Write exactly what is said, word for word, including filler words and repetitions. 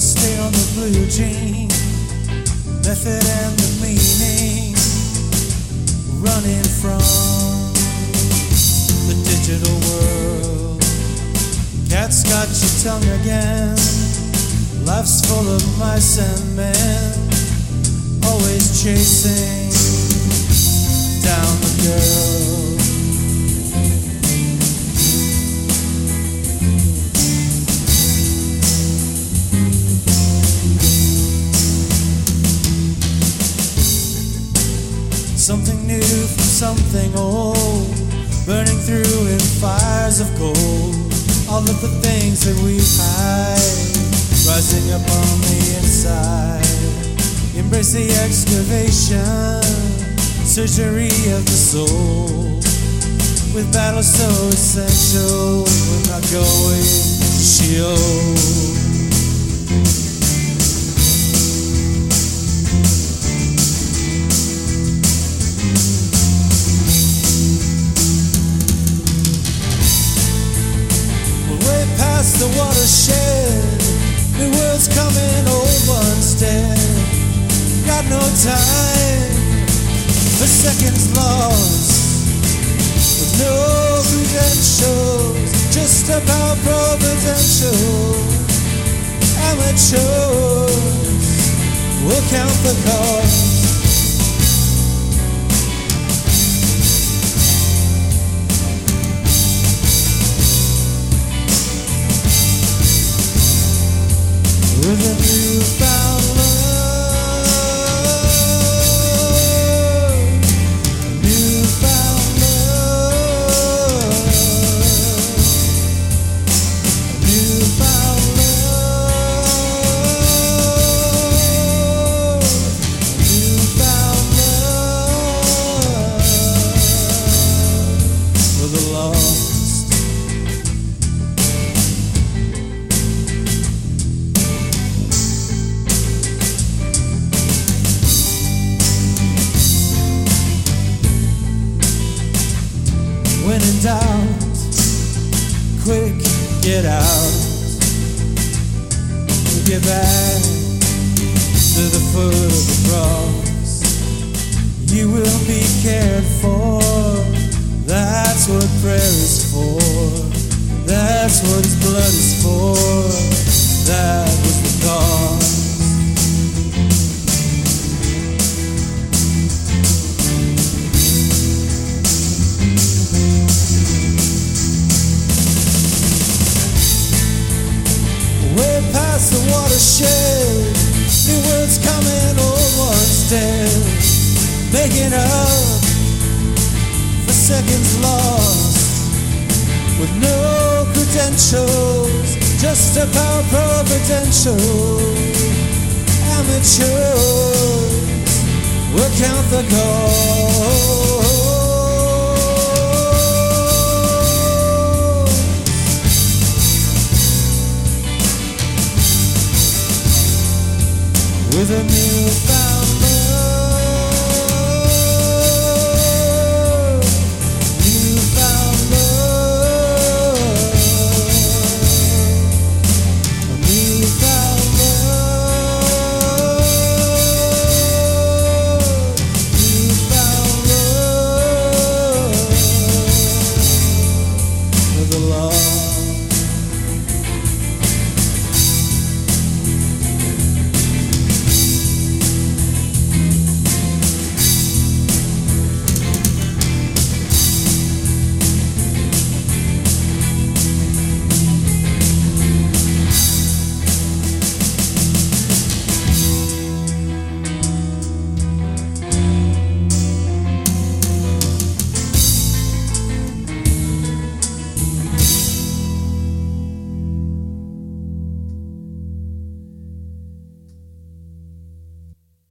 would stay on the blue jean, method and the meaning, running from the digital world. Cat's got your tongue again, life's full of mice and men, always chasing down the girl. Something new from something old, burning through in fires of gold. All of the things that we hide, rising up on the inside. Embrace the excavation, surgery of the soul. With battle so essential, we're not going to Sheol. The watershed, the world's coming over instead. Got no time for seconds lost, with no credentials, just about providential amateurs. We'll count the cost. With a newfound love, newfound love, newfound love, newfound love for the lost. When in doubt, quick, get out. Get back to the foot of the cross. You will be cared for. That's what prayer is for. That's what His blood is for. That was the cause. The watershed, new world's coming, old ones dead. Making up for seconds lost, with no credentials, just about providential amateurs. We'll count the gold. With a new